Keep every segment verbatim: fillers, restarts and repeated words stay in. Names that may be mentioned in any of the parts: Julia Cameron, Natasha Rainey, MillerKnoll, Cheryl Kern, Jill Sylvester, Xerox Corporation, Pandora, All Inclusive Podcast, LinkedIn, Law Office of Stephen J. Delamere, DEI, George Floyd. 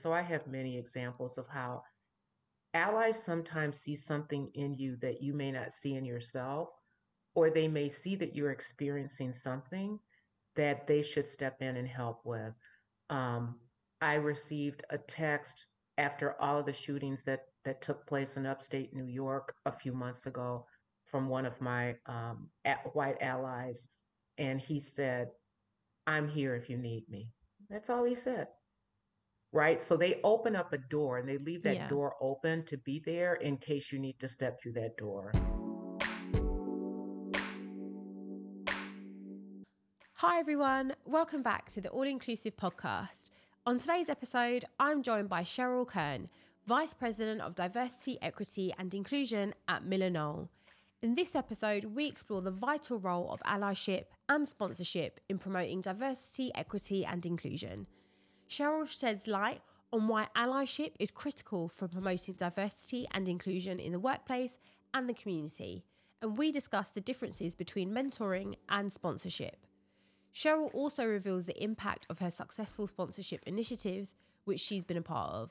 So I have many examples of how allies sometimes see something in you that you may not see in yourself, or they may see that you're experiencing something that they should step in and help with. Um, I received a text after all of the shootings that that took place in upstate New York a few months ago from one of my um, white allies. And he said, "I'm here if you need me." That's all he said. Right? So they open up a door and they leave that yeah. door open to be there in case you need to step through that door. Hi everyone, welcome back to the All Inclusive Podcast. On today's episode, I'm joined by Cheryl Kern, Vice President of Diversity, Equity and Inclusion at MillerKnoll. In this episode, we explore the vital role of allyship and sponsorship in promoting diversity, equity and inclusion. Cheryl sheds light on why allyship is critical for promoting diversity and inclusion in the workplace and the community, and we discuss the differences between mentoring and sponsorship. Cheryl also reveals the impact of her successful sponsorship initiatives, which she's been a part of.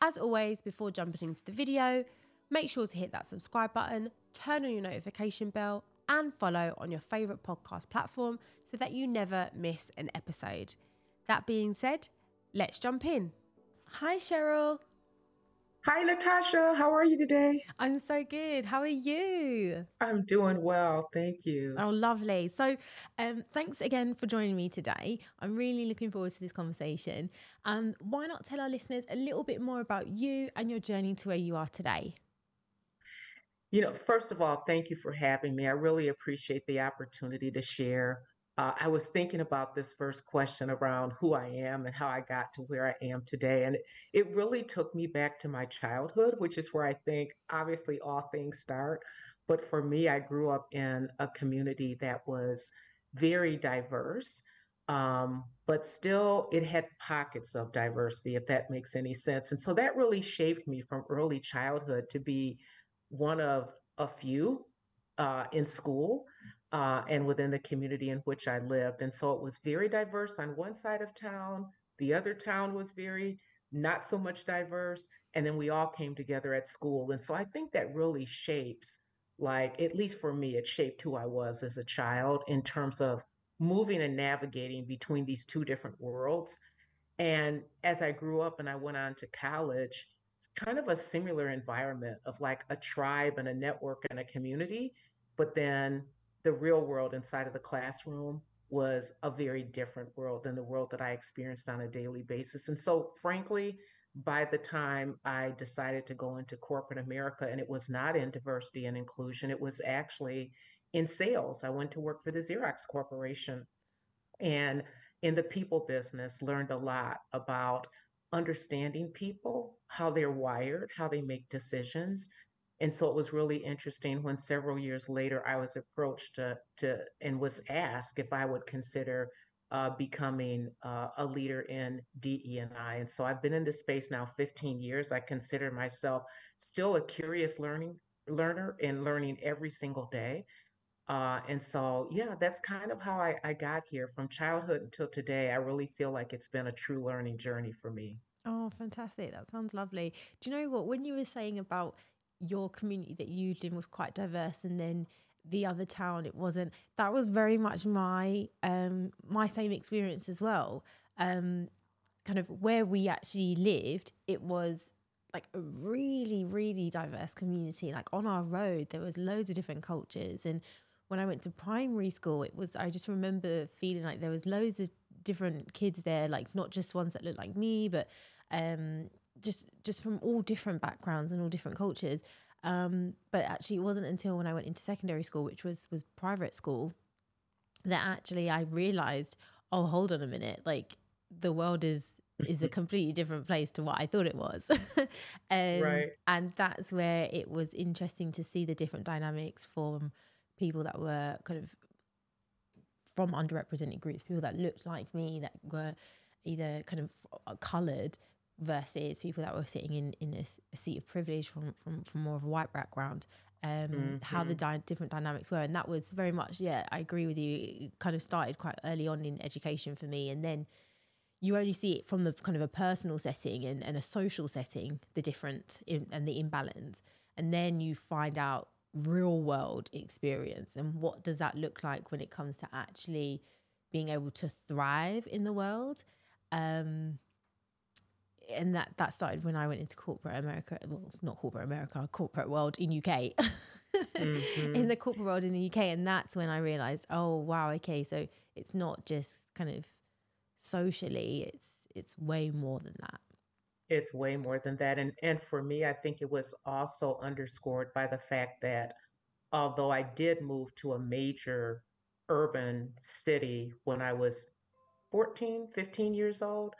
As always, before jumping into the video, make sure to hit that subscribe button, turn on your notification bell, and follow on your favourite podcast platform so that you never miss an episode. That being said, let's jump in. Hi, Cheryl. Hi, Natasha. How are you today? I'm so good. How are you? I'm doing well. Thank you. Oh, lovely. So um, thanks again for joining me today. I'm really looking forward to this conversation. Um, why not tell our listeners a little bit more about you and your journey to where you are today? You know, first of all, thank you for having me. I really appreciate the opportunity to share. Uh, I was thinking about this first question around who I am and how I got to where I am today. And it, it really took me back to my childhood, which is where I think obviously all things start. But for me, I grew up in a community that was very diverse, um, but still it had pockets of diversity, if that makes any sense. And so that really shaped me from early childhood to be one of a few uh, in school. Uh, and within the community in which I lived. And so it was very diverse on one side of town. The other town was very not so much diverse. And then we all came together at school. And so I think that really shapes, like, at least for me, it shaped who I was as a child in terms of moving and navigating between these two different worlds. And as I grew up and I went on to college, it's kind of a similar environment of like a tribe and a network and a community, but then the real world inside of the classroom was a very different world than the world that I experienced on a daily basis. And so frankly, by the time I decided to go into corporate America, and it was not in diversity and inclusion, it was actually in sales. I went to work for the Xerox Corporation and in the people business learned a lot about understanding people, how they're wired, how they make decisions. And so it was really interesting when several years later I was approached to, to and was asked if I would consider uh, becoming uh, a leader in D E and I. And so I've been in this space now fifteen years. I consider myself still a curious learning learner and learning every single day. Uh, and so, yeah, that's kind of how I, I got here from childhood until today. I really feel like it's been a true learning journey for me. Oh, fantastic. That sounds lovely. Do you know what, when you were saying about your community that you lived in was quite diverse and then the other town it wasn't, that was very much my um my same experience as well. Um kind of where we actually lived, it was like a really really diverse community. Like on our road there was loads of different cultures, and when I went to primary school it was, I just remember feeling like there was loads of different kids there, like not just ones that looked like me, but um just just from all different backgrounds and all different cultures. Um, but actually it wasn't until when I went into secondary school, which was was private school, that actually I realised, oh, hold on a minute, like the world is is a completely different place to what I thought it was. um, right. And that's where it was interesting to see the different dynamics from people that were kind of from underrepresented groups, people that looked like me, that were either kind of coloured, versus people that were sitting in, in this seat of privilege from, from, from more of a white background, um, mm-hmm. how the di- different dynamics were. And that was very much, yeah, I agree with you. It kind of started quite early on in education for me. And then you only see it from the kind of a personal setting and, and a social setting, the difference in, and the imbalance. And then you find out real world experience and what does that look like when it comes to actually being able to thrive in the world. Um, and that, that started when I went into corporate America, well, not corporate America, corporate world in U K, mm-hmm. in the corporate world in the U K. And that's when I realized, oh, wow, okay, so it's not just kind of socially, it's, it's way more than that. It's way more than that. And, and for me, I think it was also underscored by the fact that although I did move to a major urban city when I was fourteen, fifteen years old,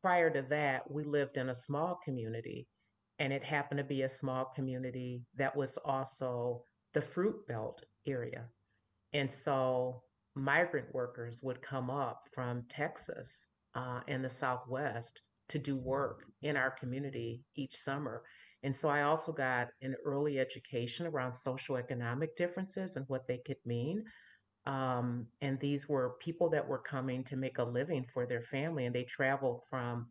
prior to that, we lived in a small community, and it happened to be a small community that was also the Fruit Belt area. And so migrant workers would come up from Texas uh, and the Southwest to do work in our community each summer. And so I also got an early education around socioeconomic differences and what they could mean. Um, and these were people that were coming to make a living for their family, and they traveled from,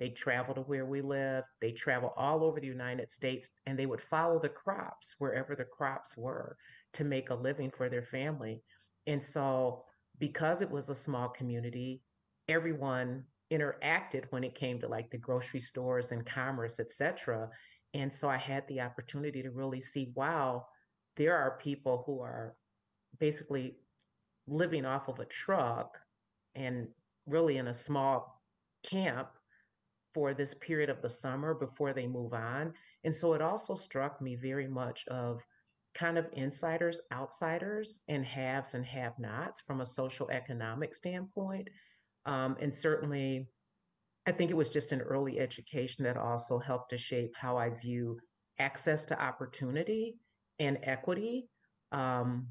they traveled to where we live, they travel all over the United States, and they would follow the crops wherever the crops were to make a living for their family. And so because it was a small community, everyone interacted when it came to like the grocery stores and commerce, et cetera. And so I had the opportunity to really see, wow, there are people who are basically living off of a truck and really in a small camp for this period of the summer before they move on. And so it also struck me very much of kind of insiders, outsiders, and haves and have-nots from a socioeconomic standpoint. Um, and certainly, I think it was just an early education that also helped to shape how I view access to opportunity and equity, um,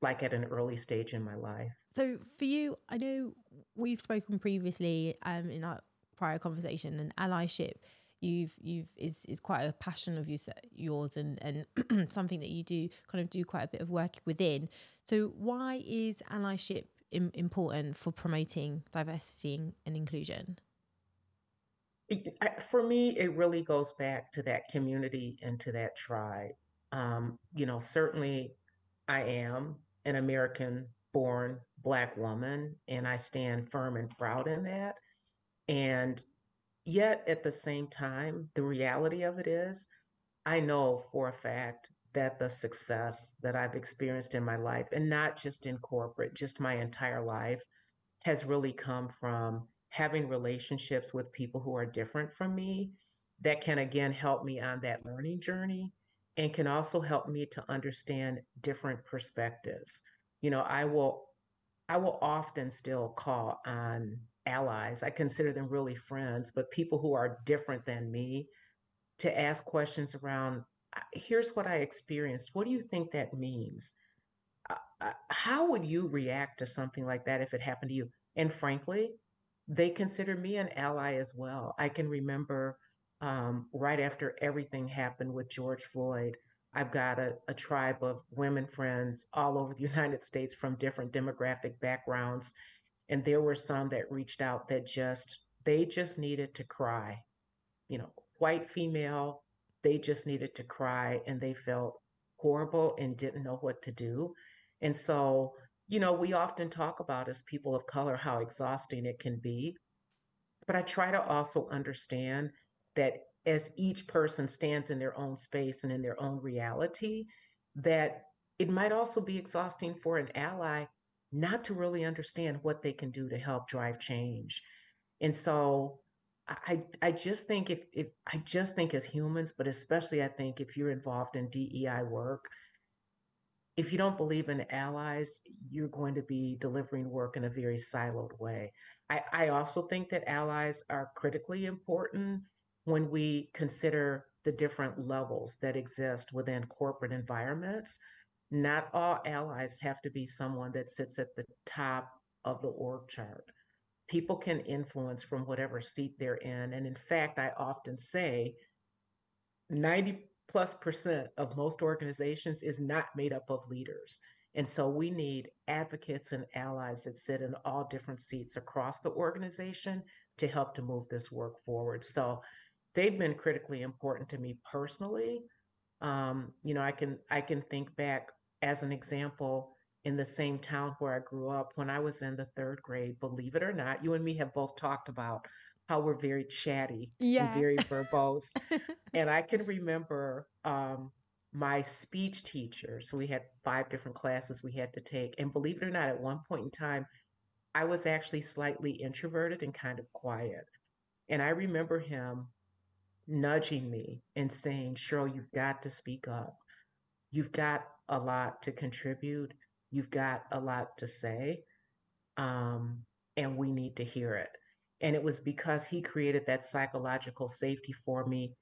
like at an early stage in my life. So for you, I know we've spoken previously um, in our prior conversation, and allyship you've you've is is quite a passion of yours and and something that you do kind of do quite a bit of work within. So why is allyship important for promoting diversity and inclusion? For me, it really goes back to that community and to that tribe. Um, you know, certainly I am an American-born Black woman, and I stand firm and proud in that. And yet at the same time, the reality of it is, I know for a fact that the success that I've experienced in my life, and not just in corporate, just my entire life, has really come from having relationships with people who are different from me that can again help me on that learning journey and can also help me to understand different perspectives. You know, I will, I will often still call on allies. I consider them really friends, but people who are different than me, to ask questions around, here's what I experienced. What do you think that means? Uh, how would you react to something like that if it happened to you? And frankly, they consider me an ally as well. I can remember um, right after everything happened with George Floyd, I've got a, a tribe of women friends all over the United States from different demographic backgrounds. And there were some that reached out that just, they just needed to cry. You know, white female, they just needed to cry, and they felt horrible and didn't know what to do. And so, you know, we often talk about as people of color how exhausting it can be. But I try to also understand that as each person stands in their own space and in their own reality, that it might also be exhausting for an ally not to really understand what they can do to help drive change. And so I, I just think if, if I just think as humans, but especially I think if you're involved in D E I work, if you don't believe in allies, you're going to be delivering work in a very siloed way. I, I also think that allies are critically important when we consider the different levels that exist within corporate environments. Not all allies have to be someone that sits at the top of the org chart. People can influence from whatever seat they're in. And in fact, I often say ninety plus percent of most organizations is not made up of leaders. And so we need advocates and allies that sit in all different seats across the organization to help to move this work forward. So they've been critically important to me personally. Um, you know, I can I can think back as an example in the same town where I grew up when I was in the third grade, believe it or not, you and me have both talked about how we're very chatty yeah. and very verbose. And I can remember um, my speech teacher. So we had five different classes we had to take. And believe it or not, at one point in time, I was actually slightly introverted and kind of quiet. And I remember him nudging me and saying, Cheryl, you've got to speak up. You've got a lot to contribute. You've got a lot to say, um, and we need to hear it. And it was because he created that psychological safety for me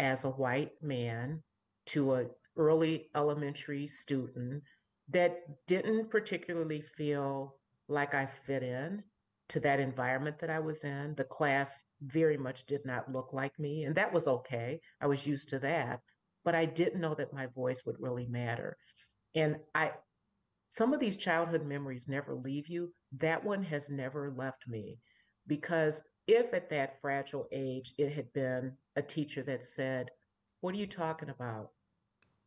as a white man to an early elementary student that didn't particularly feel like I fit in to that environment that I was in. The class very much did not look like me, and that was okay. I was used to that, but I didn't know that my voice would really matter. And I Some of these childhood memories never leave you. That one has never left me, because if at that fragile age, it had been a teacher that said, what are you talking about?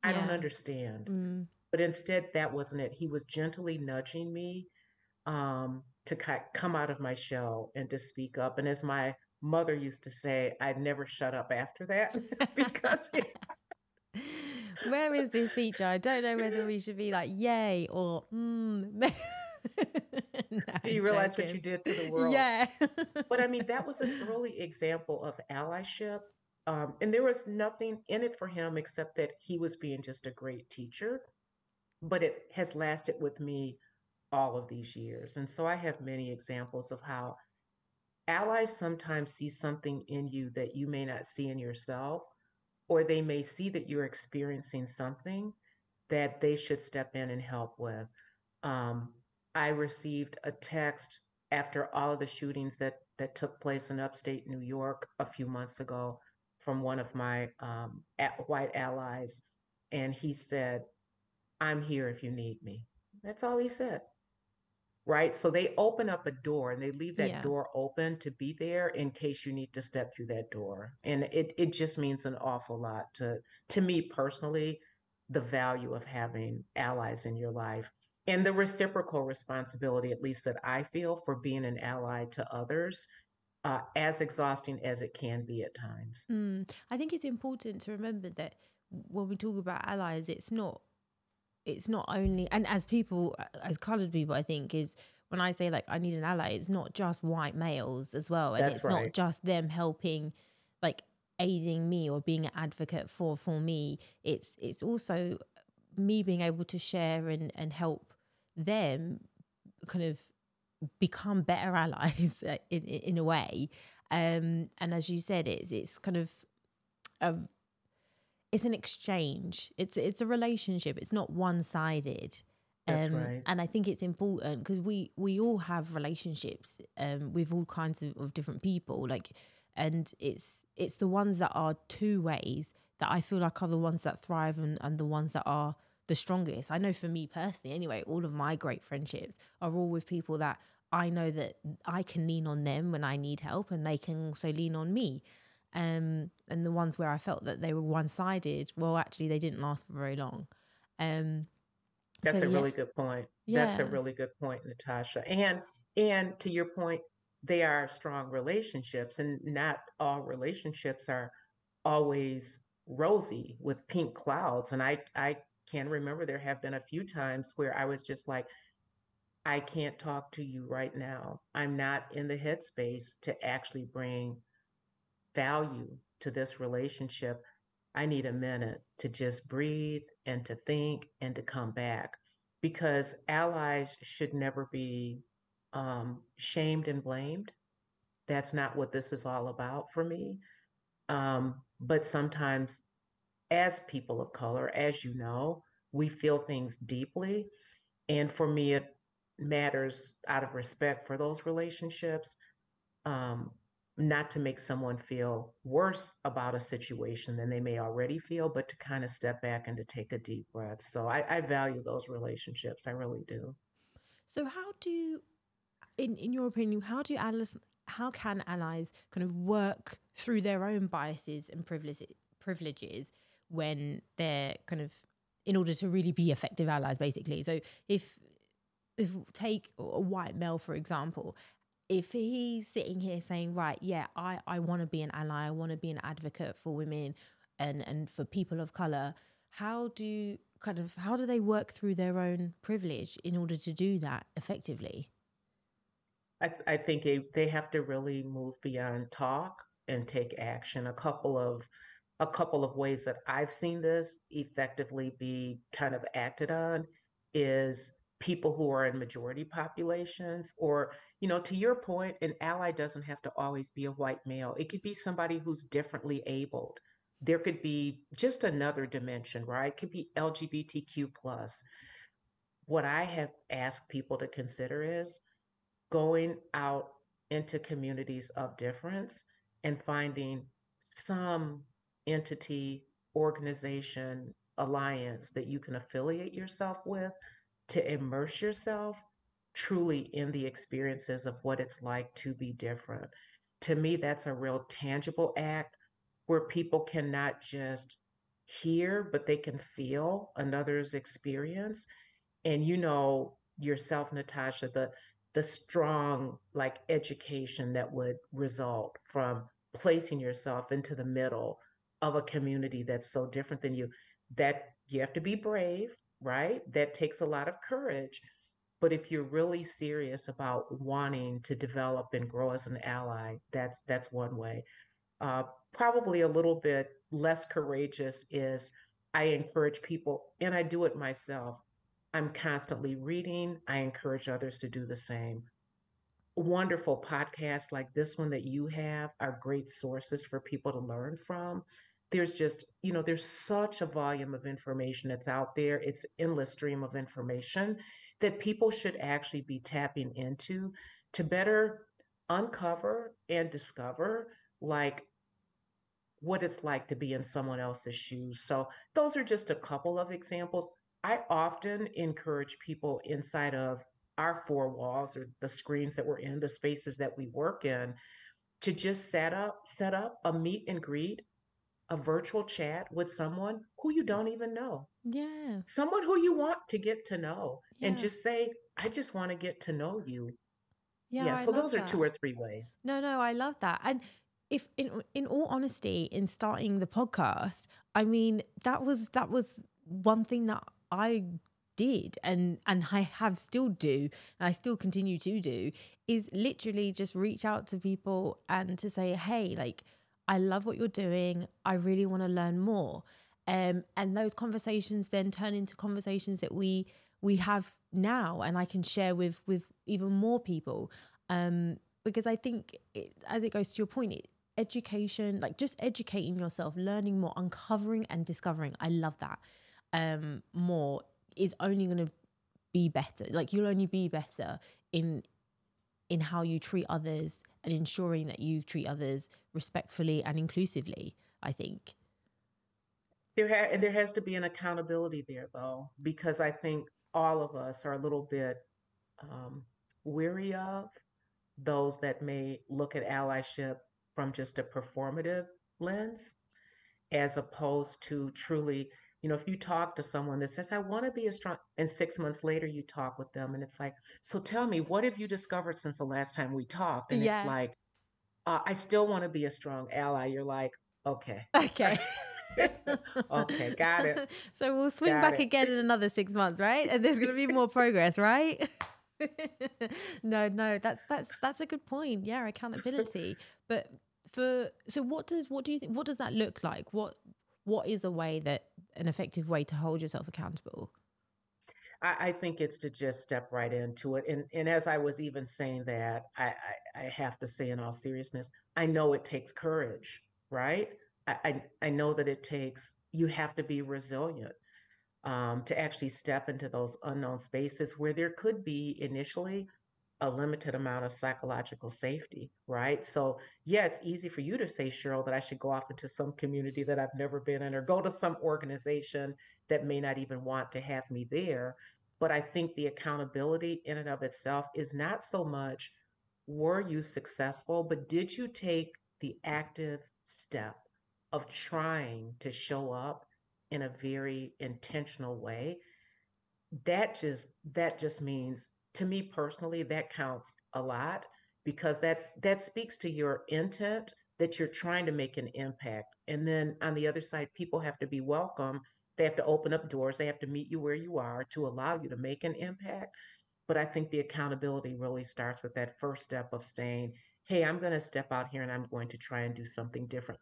Yeah. I don't understand. Mm. But instead, that wasn't it. He was gently nudging me um, to c- come out of my shell and to speak up. And as my mother used to say, I'd never shut up after that because it- Where is this teacher? I don't know whether we should be like, yay, or mm. no, do you realize joking. What you did to the world? Yeah. But I mean, that was an early example of allyship. Um, and there was nothing in it for him except that he was being just a great teacher. But it has lasted with me all of these years. And so I have many examples of how allies sometimes see something in you that you may not see in yourself, or they may see that you're experiencing something that they should step in and help with. Um, I received a text after all of the shootings that, that took place in upstate New York a few months ago from one of my um, white allies. And he said, I'm here if you need me. That's all he said, right? So they open up a door and they leave that yeah. door open to be there in case you need to step through that door. And it, it just means an awful lot to, to me personally, the value of having allies in your life and the reciprocal responsibility, at least that I feel, for being an ally to others, uh, as exhausting as it can be at times. Mm. I think it's important to remember that when we talk about allies, it's not It's not only, and as people, as coloured people, I think, is when I say like, I need an ally, it's not just white males as well. And That's it's right. not just them helping, like aiding me or being an advocate for, for me. It's, it's also me being able to share and, and help them kind of become better allies in, in, in a way. Um, and as you said, it's, it's kind of a, it's an exchange. It's it's a relationship. It's not one-sided. Um, That's right. And I think it's important because we, we all have relationships um, with all kinds of, of different people. Like, and it's it's the ones that are two ways that I feel like are the ones that thrive and, and the ones that are the strongest. I know for me personally, anyway, all of my great friendships are all with people that I know that I can lean on them when I need help, and they can also lean on me. Um, and the ones where I felt that they were one-sided, well, actually, they didn't last for very long. Um, That's so, a yeah. really good point. Yeah. That's a really good point, Natasha. And and to your point, they are strong relationships, and not all relationships are always rosy with pink clouds. And I, I can remember there have been a few times where I was just like, I can't talk to you right now. I'm not in the headspace to actually bring value to this relationship. I need a minute to just breathe and to think and to come back, because allies should never be um, shamed and blamed. That's not what this is all about for me. Um, but sometimes as people of color, as you know, we feel things deeply. And for me, it matters out of respect for those relationships. Um, not to make someone feel worse about a situation than they may already feel, but to kind of step back and to take a deep breath. So I, I value those relationships. I really do. So how do, in, in your opinion, how do allies, how can allies kind of work through their own biases and privileges when they're kind of, in order to really be effective allies, basically. So if, if take a white male, for example, if he's sitting here saying, right, yeah, I, I want to be an ally, I want to be an advocate for women and, and for people of colour, how do kind of, how do they work through their own privilege in order to do that effectively? I, I think it, they have to really move beyond talk and take action. A couple of a couple of ways that I've seen this effectively be kind of acted on is people who are in majority populations, or, you know, to your point, an ally doesn't have to always be a white male. It could be somebody who's differently abled. There could be just another dimension, right? It could be L G B T Q plus. What I have asked people to consider is going out into communities of difference and finding some entity, organization, alliance that you can affiliate yourself with to immerse yourself truly in the experiences of what it's like to be different. To me, that's a real tangible act where people can not just hear, but they can feel another's experience. And you know yourself, Natasha, the the strong like education that would result from placing yourself into the middle of a community that's so different than you, that you have to be brave, right? That takes a lot of courage. But if you're really serious about wanting to develop and grow as an ally, that's that's one way. Uh, probably a little bit less courageous is I encourage people, and I do it myself, I'm constantly reading. I encourage others to do the same. Wonderful podcasts like this one that you have are great sources for people to learn from. There's just, you know, there's such a volume of information that's out there. It's endless stream of information that people should actually be tapping into to better uncover and discover like what it's like to be in someone else's shoes. So those are just a couple of examples. I often encourage people inside of our four walls or the screens that we're in, the spaces that we work in, to just set up, set up a meet and greet, a virtual chat with someone who you don't even know. Yeah. Someone who you want to get to know, yeah. And just say, I just want to get to know you. Yeah. yeah so those that. are two or three ways. No, no, I love that. And if in, in all honesty, in starting the podcast, I mean, that was, that was one thing that I did and and I have still do and I still continue to do is literally just reach out to people and to say, hey, like, I love what you're doing, I really want to learn more, um and those conversations then turn into conversations that we we have now, and I can share with with even more people, um because I think it, as it goes to your point, it, education, like just educating yourself, learning more, uncovering and discovering, I love that. Um, more is only going to be better. Like, you'll only be better in in how you treat others and ensuring that you treat others respectfully and inclusively, I think. There ha- and there has to be an accountability there, though, because I think all of us are a little bit um, weary of those that may look at allyship from just a performative lens, as opposed to truly... You know, if you talk to someone that says, I want to be a strong, and six months later you talk with them and it's like, so tell me, what have you discovered since the last time we talked? And yeah. It's like, uh, I still want to be a strong ally. You're like, okay. Okay. okay. Got it. So we'll swing got back it. again in another six months, right? And there's going to be more progress, right? no, no, that's, that's, that's a good point. Yeah. Accountability. But for, so what does, what do you think, what does that look like? What, what is a way that, an effective way to hold yourself accountable? I, I think it's to just step right into it. And, and as I was even saying that, I, I, I have to say in all seriousness, I know it takes courage, right? I, I, I know that it takes, you have to be resilient um, to actually step into those unknown spaces where there could be initially a limited amount of psychological safety, right? So yeah, it's easy for you to say, Cheryl, that I should go off into some community that I've never been in or go to some organization that may not even want to have me there. But I think the accountability in and of itself is not so much were you successful, but did you take the active step of trying to show up in a very intentional way? That just, that just means, to me personally, that counts a lot, because that's, that speaks to your intent, that you're trying to make an impact. And then on the other side, people have to be welcome. They have to open up doors. They have to meet you where you are to allow you to make an impact. But I think the accountability really starts with that first step of saying, hey, I'm going to step out here and I'm going to try and do something different.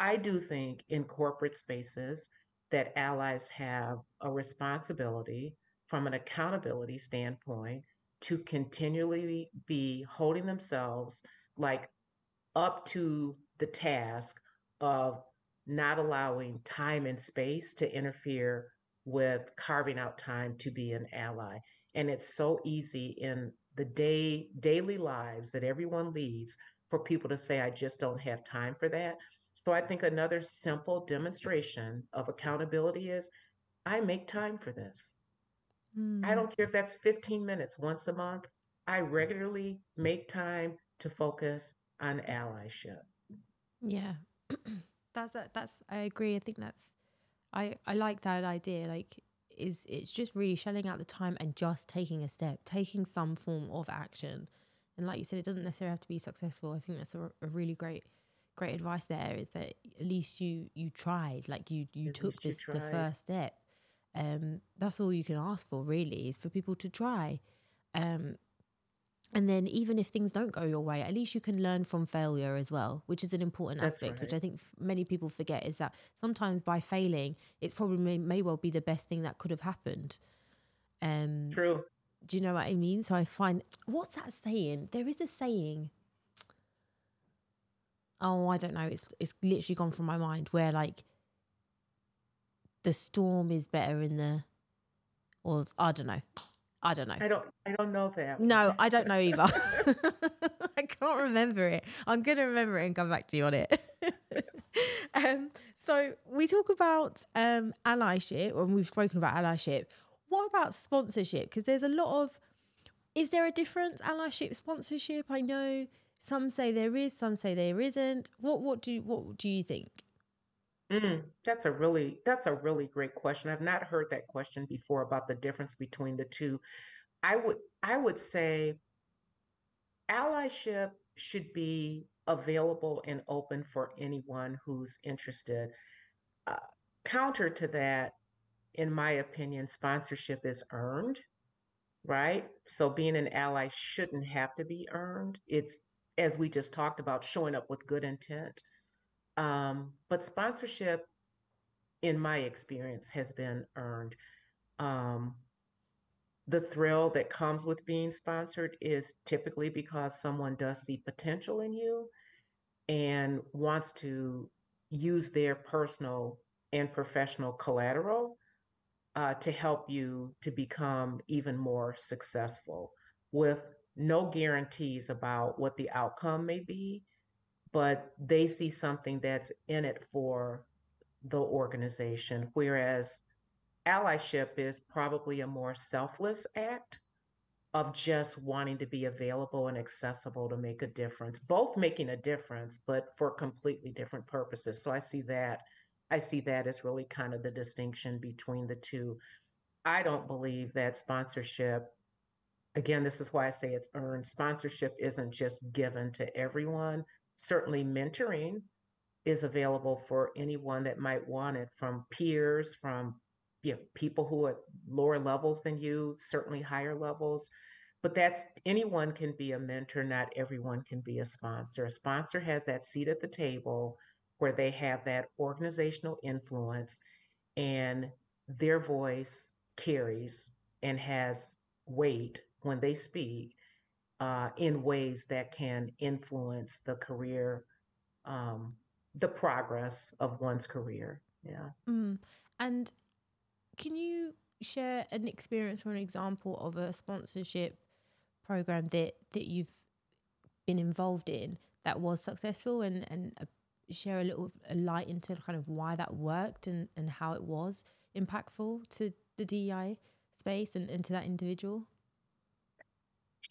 I do think in corporate spaces that allies have a responsibility from an accountability standpoint to continually be holding themselves like up to the task of not allowing time and space to interfere with carving out time to be an ally. And it's so easy in the day, daily lives that everyone leads for people to say, I just don't have time for that. So I think another simple demonstration of accountability is, I make time for this. Mm. I don't care if that's fifteen minutes once a month. I regularly make time to focus on allyship. Yeah, that's that. That's I agree. I think that's I. I like that idea. Like, is it's just really shelling out the time and just taking a step, taking some form of action. And like you said, it doesn't necessarily have to be successful. I think that's a, a really great. great advice there, is that at least you you tried, like you you took this the first step. Um that's all you can ask for, really, is for people to try. Um and then even if things don't go your way, at least you can learn from failure as well, which is an important aspect, which I think f- many people forget, is that sometimes by failing, it's probably may, may well be the best thing that could have happened. Um true. Do you know what I mean? So I find, what's that saying? There is a saying, oh, I don't know, it's it's literally gone from my mind, where like the storm is better in the, or I don't know. I don't know. I don't I don't know that. No, I don't know either. I can't remember it. I'm gonna remember it and come back to you on it. um so we talk about um allyship, and we've spoken about allyship. What about sponsorship? Because there's a lot of, is there a difference, allyship, sponsorship? I know some say there is, some say there isn't. What what do what do you think? Mm, that's a really that's a really great question. I've not heard that question before about the difference between the two. I would I would say allyship should be available and open for anyone who's interested. Uh, counter to that, in my opinion, sponsorship is earned, right? So being an ally shouldn't have to be earned. It's, as we just talked about, showing up with good intent. Um, but sponsorship, in my experience, has been earned. Um, the thrill that comes with being sponsored is typically because someone does see potential in you and wants to use their personal and professional collateral uh, to help you to become even more successful, with no guarantees about what the outcome may be, but they see something that's in it for the organization. Whereas allyship is probably a more selfless act of just wanting to be available and accessible to make a difference, both making a difference, but for completely different purposes. So I see that, I see that as really kind of the distinction between the two. I don't believe that sponsorship, again, this is why I say it's earned. Sponsorship isn't just given to everyone. Certainly mentoring is available for anyone that might want it, from peers, from you know, people who are at lower levels than you, certainly higher levels. But that's, anyone can be a mentor. Not everyone can be a sponsor. A sponsor has that seat at the table where they have that organizational influence, and their voice carries and has weight when they speak uh, in ways that can influence the career, um, the progress of one's career. Yeah. Mm. And can you share an experience or an example of a sponsorship program that, that you've been involved in that was successful, and, and uh, share a little a light into kind of why that worked and, and how it was impactful to the D E I space and, and to that individual?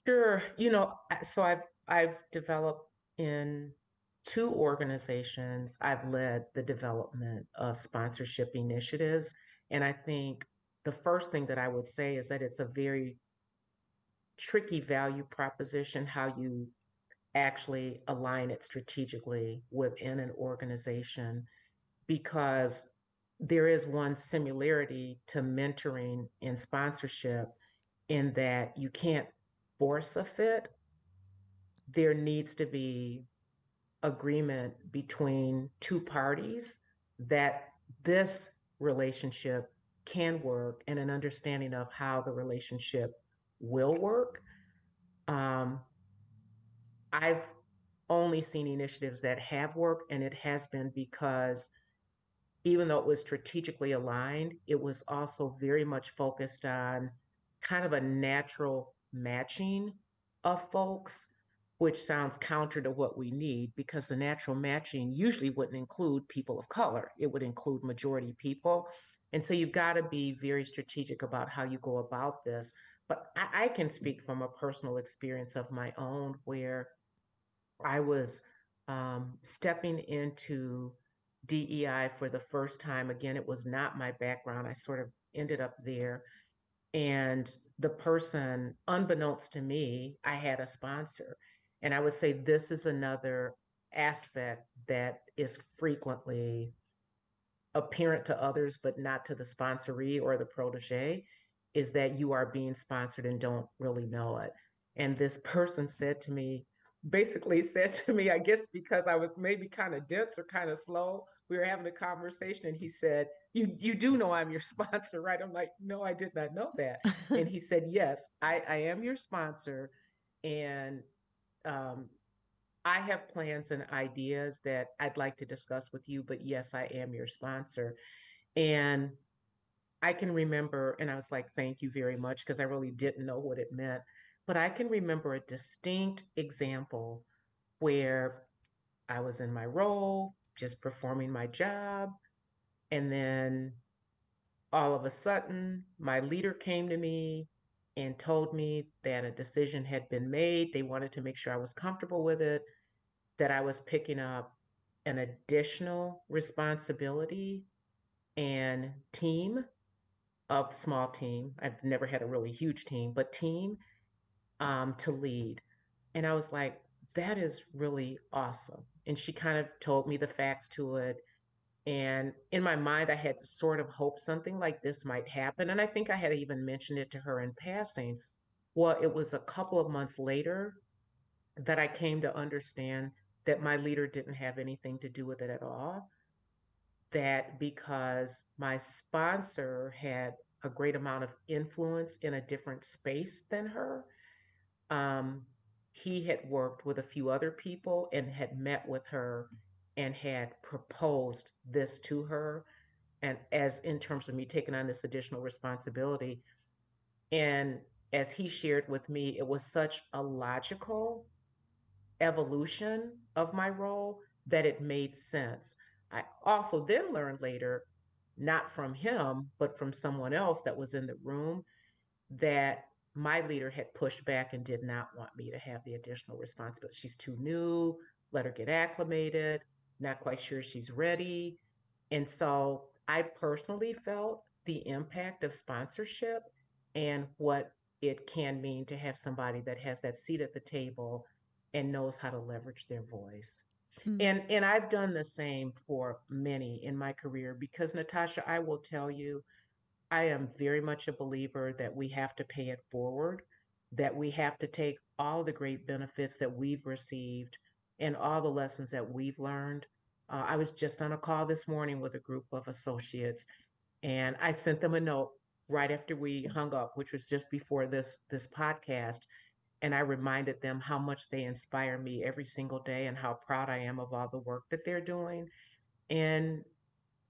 Sure. You know, so I've I've developed in two organizations. I've led the development of sponsorship initiatives. And I think the first thing that I would say is that it's a very tricky value proposition, how you actually align it strategically within an organization, because there is one similarity to mentoring and sponsorship in that you can't force a fit. There needs to be agreement between two parties that this relationship can work and an understanding of how the relationship will work. Um, I've only seen initiatives that have worked, and it has been because even though it was strategically aligned, it was also very much focused on kind of a natural matching of folks, which sounds counter to what we need, because the natural matching usually wouldn't include people of color. It would include majority people. And so you've got to be very strategic about how you go about this. But I, I can speak from a personal experience of my own, where I was um, stepping into D E I for the first time. Again, it was not my background. I sort of ended up there. And the person, unbeknownst to me, I had a sponsor. And I would say this is another aspect that is frequently apparent to others, but not to the sponsoree or the protege, is that you are being sponsored and don't really know it. And this person said to me, basically said to me, I guess because I was maybe kind of dense or kind of slow, we were having a conversation, and he said, you you do know I'm your sponsor, right? I'm like, no, I did not know that. And he said, yes, I, I am your sponsor. And um, I have plans and ideas that I'd like to discuss with you, but yes, I am your sponsor. And I can remember, and I was like, thank you very much, because I really didn't know what it meant. But I can remember a distinct example where I was in my role, just performing my job. And then all of a sudden, my leader came to me and told me that a decision had been made. They wanted to make sure I was comfortable with it, that I was picking up an additional responsibility and team. A small team. I've never had a really huge team, but team um, to lead. And I was like, that is really awesome. And she kind of told me the facts to it. And in my mind, I had to sort of hope something like this might happen. And I think I had even mentioned it to her in passing. Well, it was a couple of months later that I came to understand that my leader didn't have anything to do with it at all. That because my sponsor had a great amount of influence in a different space than her, um, he had worked with a few other people and had met with her and had proposed this to her, and as in terms of me taking on this additional responsibility. And as he shared with me, it was such a logical evolution of my role that it made sense. I also then learned later, not from him, but from someone else that was in the room, that my leader had pushed back and did not want me to have the additional responsibility. She's too new, let her get acclimated, not quite sure she's ready. And so I personally felt the impact of sponsorship and what it can mean to have somebody that has that seat at the table and knows how to leverage their voice. Mm-hmm. And and I've done the same for many in my career, because Natasha, I will tell you, I am very much a believer that we have to pay it forward, that we have to take all the great benefits that we've received and all the lessons that we've learned. Uh, I was just on a call this morning with a group of associates, and I sent them a note right after we hung up, which was just before this this podcast. And I reminded them how much they inspire me every single day and how proud I am of all the work that they're doing. And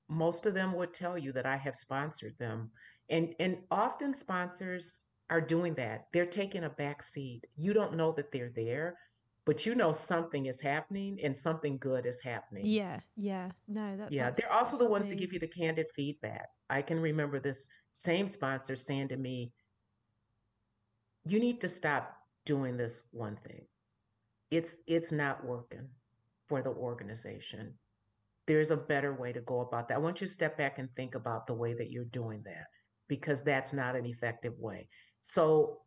most of them would tell you that I have sponsored them. And, and often sponsors are doing that. They're taking a back seat. You don't know that they're there, but you know something is happening and something good is happening. Yeah, yeah. No, that, yeah. They're also the ones that give you the candid feedback. I can remember this same sponsor saying to me, you need to stop doing this one thing. it's it's not working for the organization. There's a better way to go about that. I want you to step back and think about the way that you're doing that, because that's not an effective way. So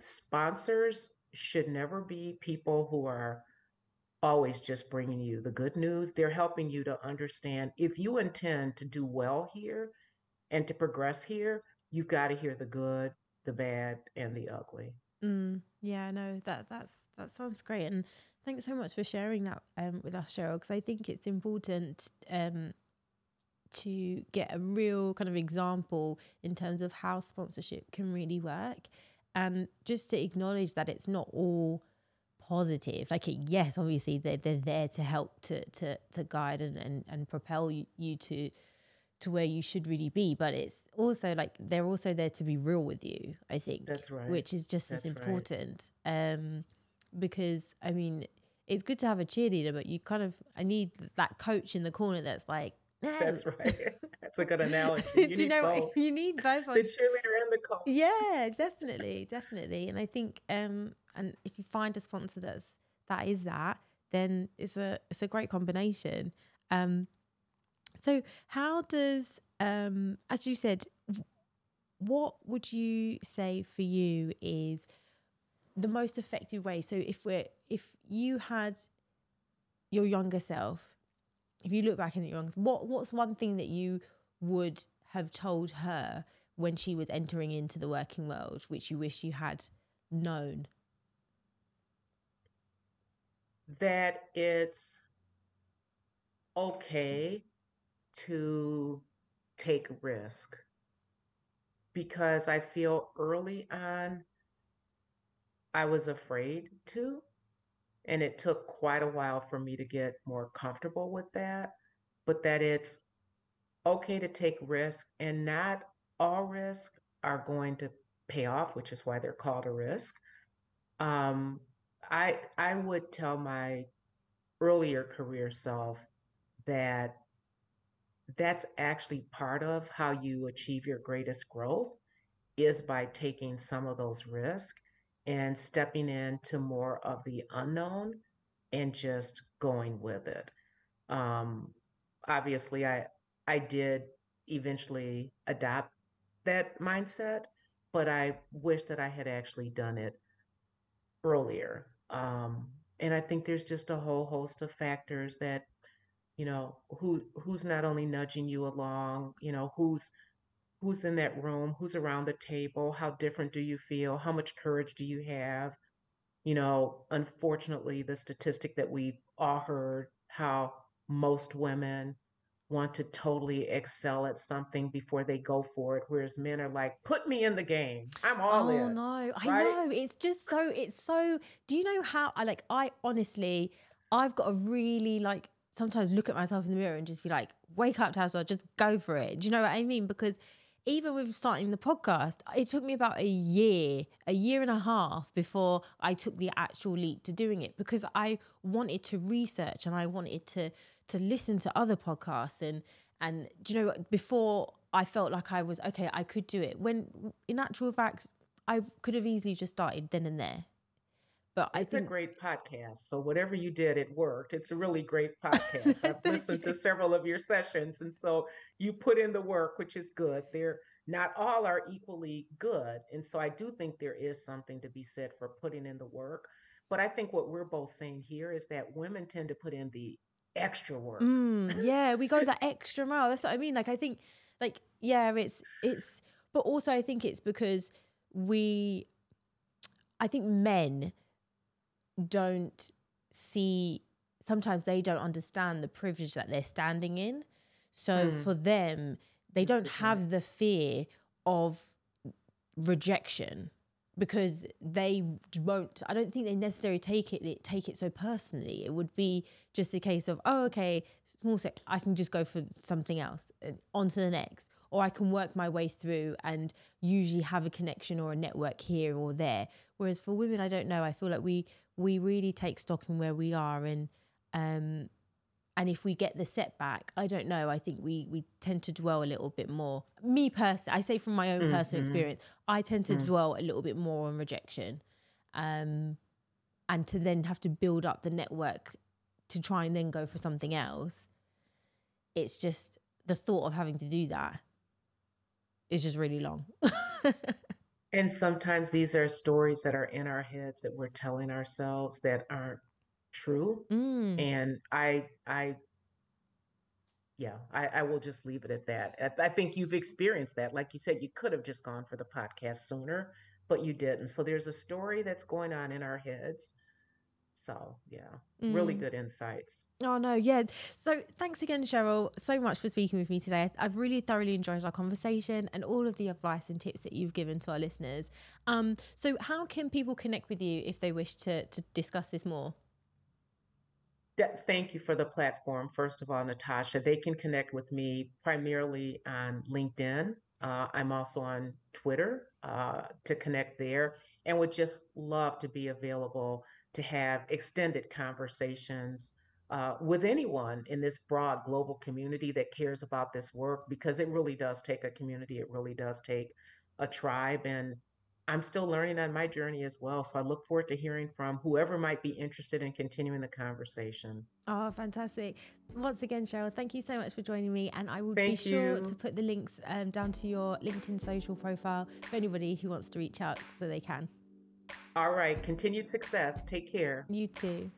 sponsors should never be people who are always just bringing you the good news. They're helping you to understand, if you intend to do well here and to progress here, you've got to hear the good, the bad, and the ugly. Mm, yeah, no, that that's that sounds great. And thanks so much for sharing that um, with us, Cheryl, because I think it's important um, to get a real kind of example in terms of how sponsorship can really work. And just to acknowledge that it's not all positive. Like, yes, obviously they're, they're there to help, to to to guide and, and, and propel you, you to to where you should really be. But it's also like they're also there to be real with you, I think. That's right. Which is just That's as important. Right. Um, because, I mean, it's good to have a cheerleader, but you kind of, I need that coach in the corner that's like, no. That's right. That's a good analogy. You Do you know both. What? You need both. The cheerleader and the coach. Yeah, definitely, definitely. And I think, um, and if you find a sponsor that's that is that, then it's a it's a great combination. Um, so how does, um, as you said, what would you say for you is the most effective way? So if we're if you had your younger self, if you look back in your youngs, what what's one thing that you would have told her when she was entering into the working world, which you wish you had known? That it's okay to take risk, because I feel early on I was afraid to. And it took quite a while for me to get more comfortable with that, but that it's okay to take risk, and not all risks are going to pay off, which is why they're called a risk. Um, I, I would tell my earlier career self that that's actually part of how you achieve your greatest growth, is by taking some of those risks and stepping into more of the unknown and just going with it. Um, obviously, I I did eventually adopt that mindset, but I wish that I had actually done it earlier. Um, and I think there's just a whole host of factors that, you know, who who's not only nudging you along, you know, who's who's in that room, who's around the table, how different do you feel, how much courage do you have? You know, unfortunately, the statistic that we've all heard, how most women want to totally excel at something before they go for it, whereas men are like, put me in the game, I'm all in. Oh no, I right? know, it's just so, it's so, do you know how, I like, I honestly, I've got a really like, sometimes look at myself in the mirror and just be like, wake up, Tazza, just go for it. Do you know what I mean? Because even with starting the podcast, it took me about a year, a year and a half before I took the actual leap to doing it, because I wanted to research and I wanted to to listen to other podcasts. And, and do you know, before I felt like I was, okay, I could do it. When in actual fact, I could have easily just started then and there. But I it's think... a great podcast. So whatever you did, it worked. It's a really great podcast. I've listened to several of your sessions. And so you put in the work, which is good. They're not all are equally good. And so I do think there is something to be said for putting in the work. But I think what we're both saying here is that women tend to put in the extra work. Mm, yeah, we go that extra mile. That's what I mean. Like, I think like, yeah, it's, it's, but also I think it's because we, I think men, don't see, sometimes they don't understand the privilege that they're standing in. So mm. for them, they don't have the fear of rejection, because they won't, I don't think they necessarily take it, take it so personally. It would be just a case of, oh, okay, small set, I can just go for something else and on to the next, or I can work my way through and usually have a connection or a network here or there. Whereas for women, I don't know, I feel like we, we really take stock in where we are, and um, and if we get the setback, I don't know, I think we we tend to dwell a little bit more. Me personally, I say from my own mm-hmm. personal experience, I tend to mm-hmm. dwell a little bit more on rejection. Um, and to then have to build up the network to try and then go for something else. It's just the thought of having to do that is just really long. And sometimes these are stories that are in our heads that we're telling ourselves that aren't true. Mm. And I, I, yeah, I, I will just leave it at that. I, I think you've experienced that. Like you said, you could have just gone for the podcast sooner, but you didn't. So there's a story that's going on in our heads. So yeah, mm. really good insights. Oh no, yeah. So thanks again, Cheryl, so much for speaking with me today. I've really thoroughly enjoyed our conversation and all of the advice and tips that you've given to our listeners. Um, so how can people connect with you if they wish to, to discuss this more? Yeah, thank you for the platform. First of all, Natasha, they can connect with me primarily on LinkedIn. Uh, I'm also on Twitter uh, to connect there, and would just love to be available to have extended conversations uh, with anyone in this broad global community that cares about this work, because it really does take a community. It really does take a tribe. And I'm still learning on my journey as well. So I look forward to hearing from whoever might be interested in continuing the conversation. Oh, fantastic. Once again, Cheryl, thank you so much for joining me. And I will thank be sure you. to put the links um, down to your LinkedIn social profile for anybody who wants to reach out so they can. All right. Continued success. Take care. You too.